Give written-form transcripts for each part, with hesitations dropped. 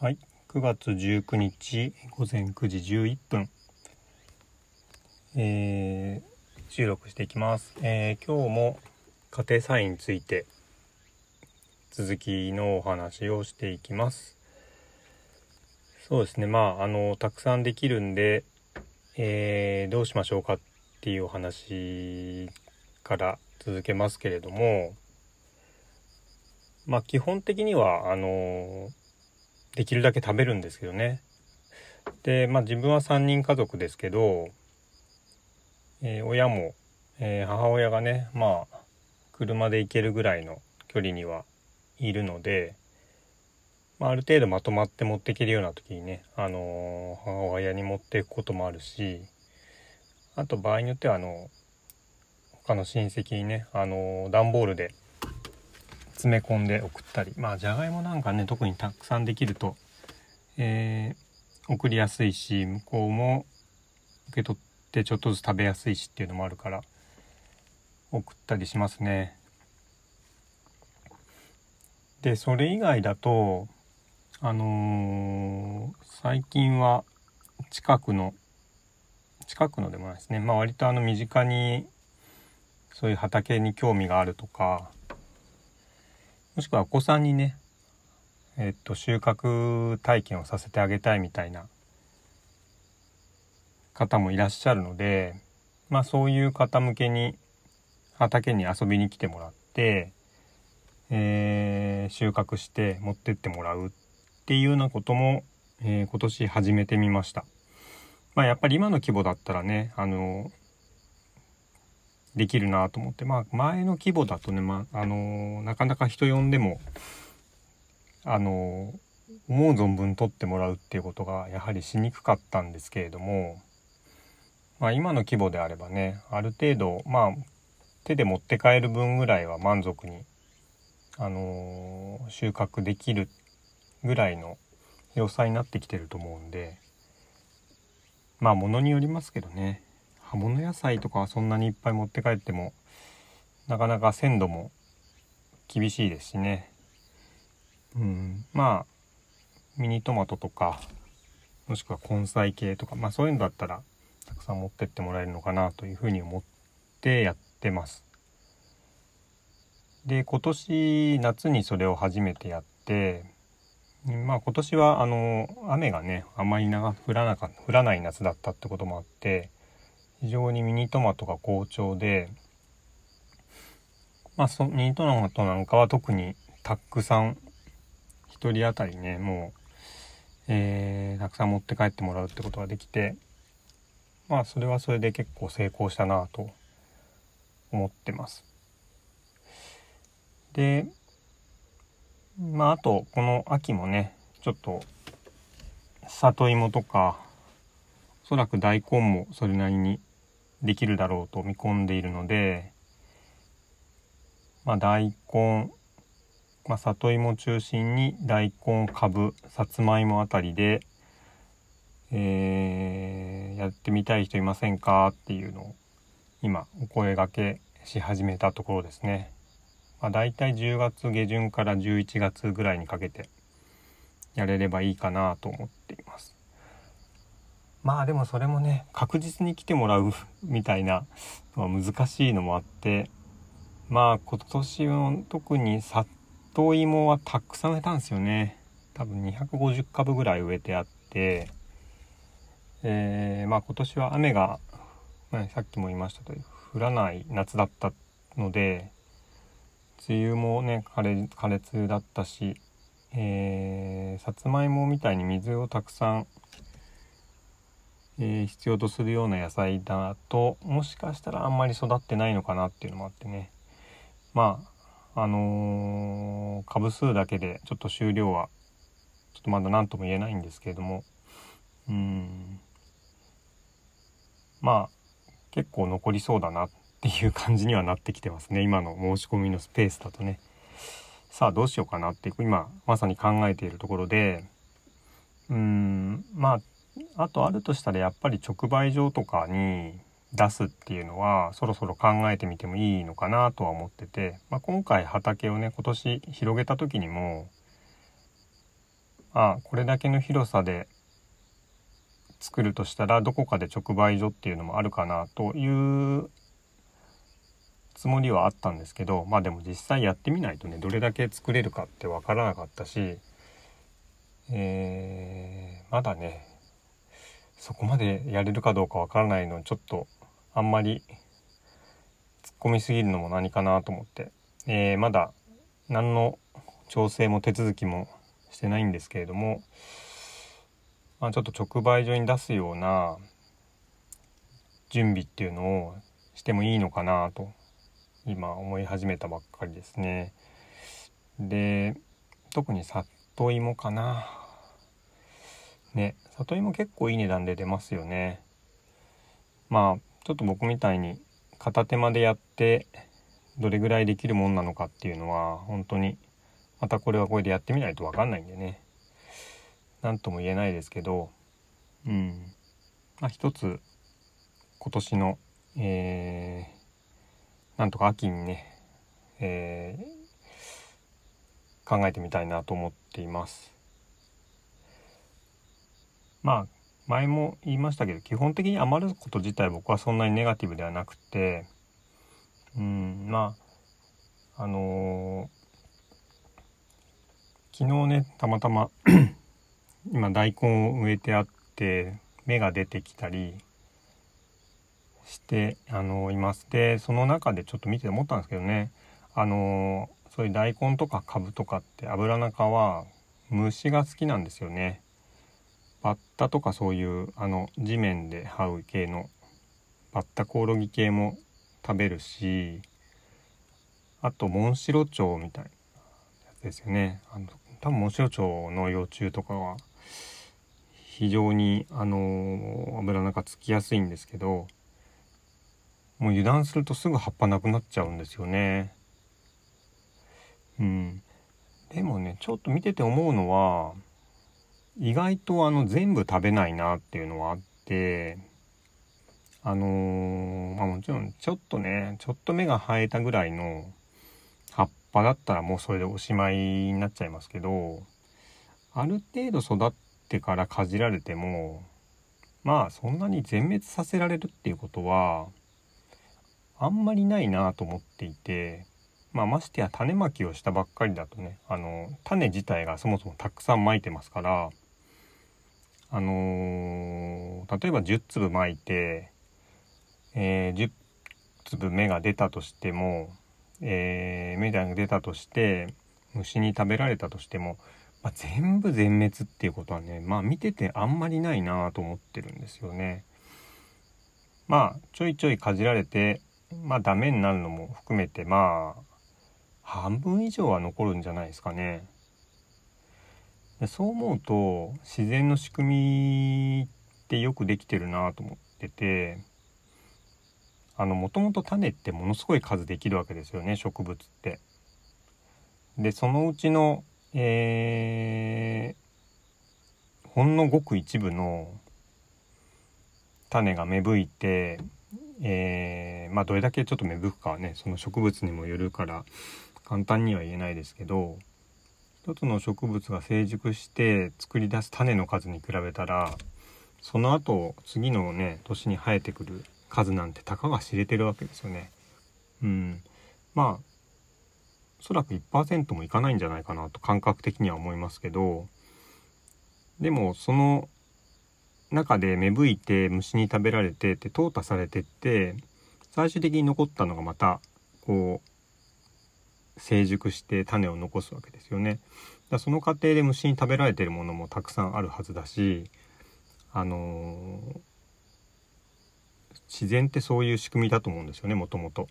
はい、9月19日午前9時11分、収録していきます。今日も家庭菜園について続きのお話をしていきます。そうですね、たくさんできるんで、どうしましょうかっていうお話から続けますけれども、基本的にはできるだけ食べるんですけどね。で、自分は3人家族ですけど、親も、母親がね、車で行けるぐらいの距離にはいるので、ある程度まとまって持っていけるような時にね、母親に持っていくこともあるし、あと場合によっては他の親戚にね、段ボールで詰め込んで送ったり、じゃがいもなんかね、特にたくさんできると、送りやすいし、向こうも受け取ってちょっとずつ食べやすいしっていうのもあるから送ったりしますね。で、それ以外だと最近は近くのでもないですね、割と身近にそういう畑に興味があるとか、もしくはお子さんにね、収穫体験をさせてあげたいみたいな方もいらっしゃるので、そういう方向けに畑に遊びに来てもらって、収穫して持ってってもらうっていうようなことも、今年始めてみました。やっぱり今の規模だったらね、できるなと思って、前の規模だとね、なかなか人呼んでも思う存分取ってもらうっていうことがやはりしにくかったんですけれども、今の規模であればね、ある程度手で持って帰る分ぐらいは満足に収穫できるぐらいの良さになってきてると思うんで、ものによりますけどね。葉物野菜とかはそんなにいっぱい持って帰ってもなかなか鮮度も厳しいですしね。ミニトマトとか、もしくは根菜系とか、そういうのだったらたくさん持ってってもらえるのかなというふうに思ってやってます。で、今年夏にそれを初めてやって、今年は雨がね、あまり降らない夏だったってこともあって、非常にミニトマトが好調で、ミニトマトなんかは特にたくさん一人当たりね、もう、たくさん持って帰ってもらうってことができて、それはそれで結構成功したなと思ってます。で、あとこの秋もね、ちょっと里芋とか、おそらく大根もそれなりにできるだろうと見込んでいるので、大根、里芋中心に大根、かぶ、さつまいもあたりで、やってみたい人いませんかっていうのを今お声掛けし始めたところですね。だいたい10月下旬から11月ぐらいにかけてやれればいいかなと思っています。でもそれもね、確実に来てもらうみたいなのは難しいのもあって、今年の特に里芋はたくさん植えたんですよね。多分250株ぐらい植えてあって、今年は雨が、さっきも言いましたとおり降らない夏だったので、梅雨もね枯れ梅雨だったし、さつまいもみたいに水をたくさん必要とするような野菜だと、もしかしたらあんまり育ってないのかなっていうのもあってね、株数だけでちょっと収量はちょっとまだ何とも言えないんですけれども、結構残りそうだなっていう感じにはなってきてますね。今の申し込みのスペースだとね、さあどうしようかなって今まさに考えているところで、あとあるとしたらやっぱり直売所とかに出すっていうのはそろそろ考えてみてもいいのかなとは思ってて、今回畑をね今年広げた時にもこれだけの広さで作るとしたらどこかで直売所っていうのもあるかなというつもりはあったんですけど、でも実際やってみないとね、どれだけ作れるかって分からなかったし、まだねそこまでやれるかどうか分からないの、ちょっとあんまり突っ込みすぎるのも何かなと思って、まだ何の調整も手続きもしてないんですけれども、ちょっと直売所に出すような準備っていうのをしてもいいのかなと今思い始めたばっかりですね。で、特に里芋かなね、里芋結構いい値段で出ますよね。ちょっと僕みたいに片手間でやってどれぐらいできるもんなのかっていうのは本当にまたこれはこれでやってみないと分かんないんでね、なんとも言えないですけど、一つ今年の、なんとか秋にね、考えてみたいなと思っています。前も言いましたけど、基本的に余ること自体僕はそんなにネガティブではなくて、昨日ねたまたま今大根を植えてあって芽が出てきたりしています。でその中でちょっと見て思ったんですけどね、そういう大根とかカブとかってアブラナ科は虫が好きなんですよね。バッタとかそういう地面で這う系のバッタコオロギ系も食べるし、あとモンシロチョウみたいなやつですよね。多分モンシロチョウの幼虫とかは非常にアブラナ科つきやすいんですけど、もう油断するとすぐ葉っぱなくなっちゃうんですよね。でもねちょっと見てて思うのは、意外と全部食べないなっていうのはあって、もちろんちょっと芽が生えたぐらいの葉っぱだったらもうそれでおしまいになっちゃいますけど、ある程度育ってからかじられてもそんなに全滅させられるっていうことはあんまりないなと思っていて、ましてや種まきをしたばっかりだとね、種自体がそもそもたくさんまいてますから、例えば10粒まいて、10粒芽が出たとしても、芽が出たとして虫に食べられたとしても、全部全滅っていうことはね、見ててあんまりないなと思ってるんですよね。ちょいちょいかじられてダメになるのも含めて半分以上は残るんじゃないですかね。でそう思うと自然の仕組みってよくできてるなと思ってて、もともと種ってものすごい数できるわけですよね、植物って。でそのうちの、ほんのごく一部の種が芽吹いて、どれだけちょっと芽吹くかはねその植物にもよるから簡単には言えないですけど、一つの植物が成熟して作り出す種の数に比べたら、その後次のね年に生えてくる数なんてたかが知れてるわけですよね。おそらく 1% もいかないんじゃないかなと感覚的には思いますけど、でもその中で芽吹いて虫に食べられてって淘汰されてって、最終的に残ったのがまたこう成熟して種を残すわけですよね。だその過程で虫に食べられてるものもたくさんあるはずだし、自然ってそういう仕組みだと思うんですよね、もともと。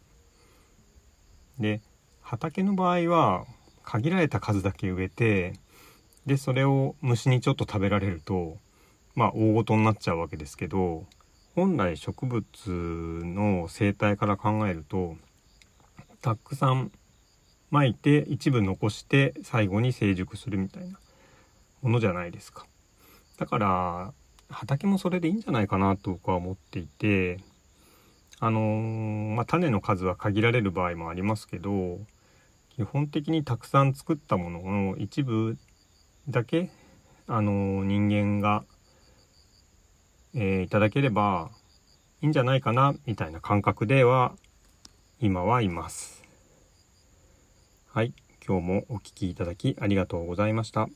で畑の場合は限られた数だけ植えて、でそれを虫にちょっと食べられると大ごとになっちゃうわけですけど、本来植物の生態から考えるとたくさんまいて一部残して最後に成熟するみたいなものじゃないですか。だから畑もそれでいいんじゃないかなと僕は思っていて、種の数は限られる場合もありますけど、基本的にたくさん作ったものの一部だけ人間が、いただければいいんじゃないかなみたいな感覚では今はいます。はい、今日もお聞きいただきありがとうございました。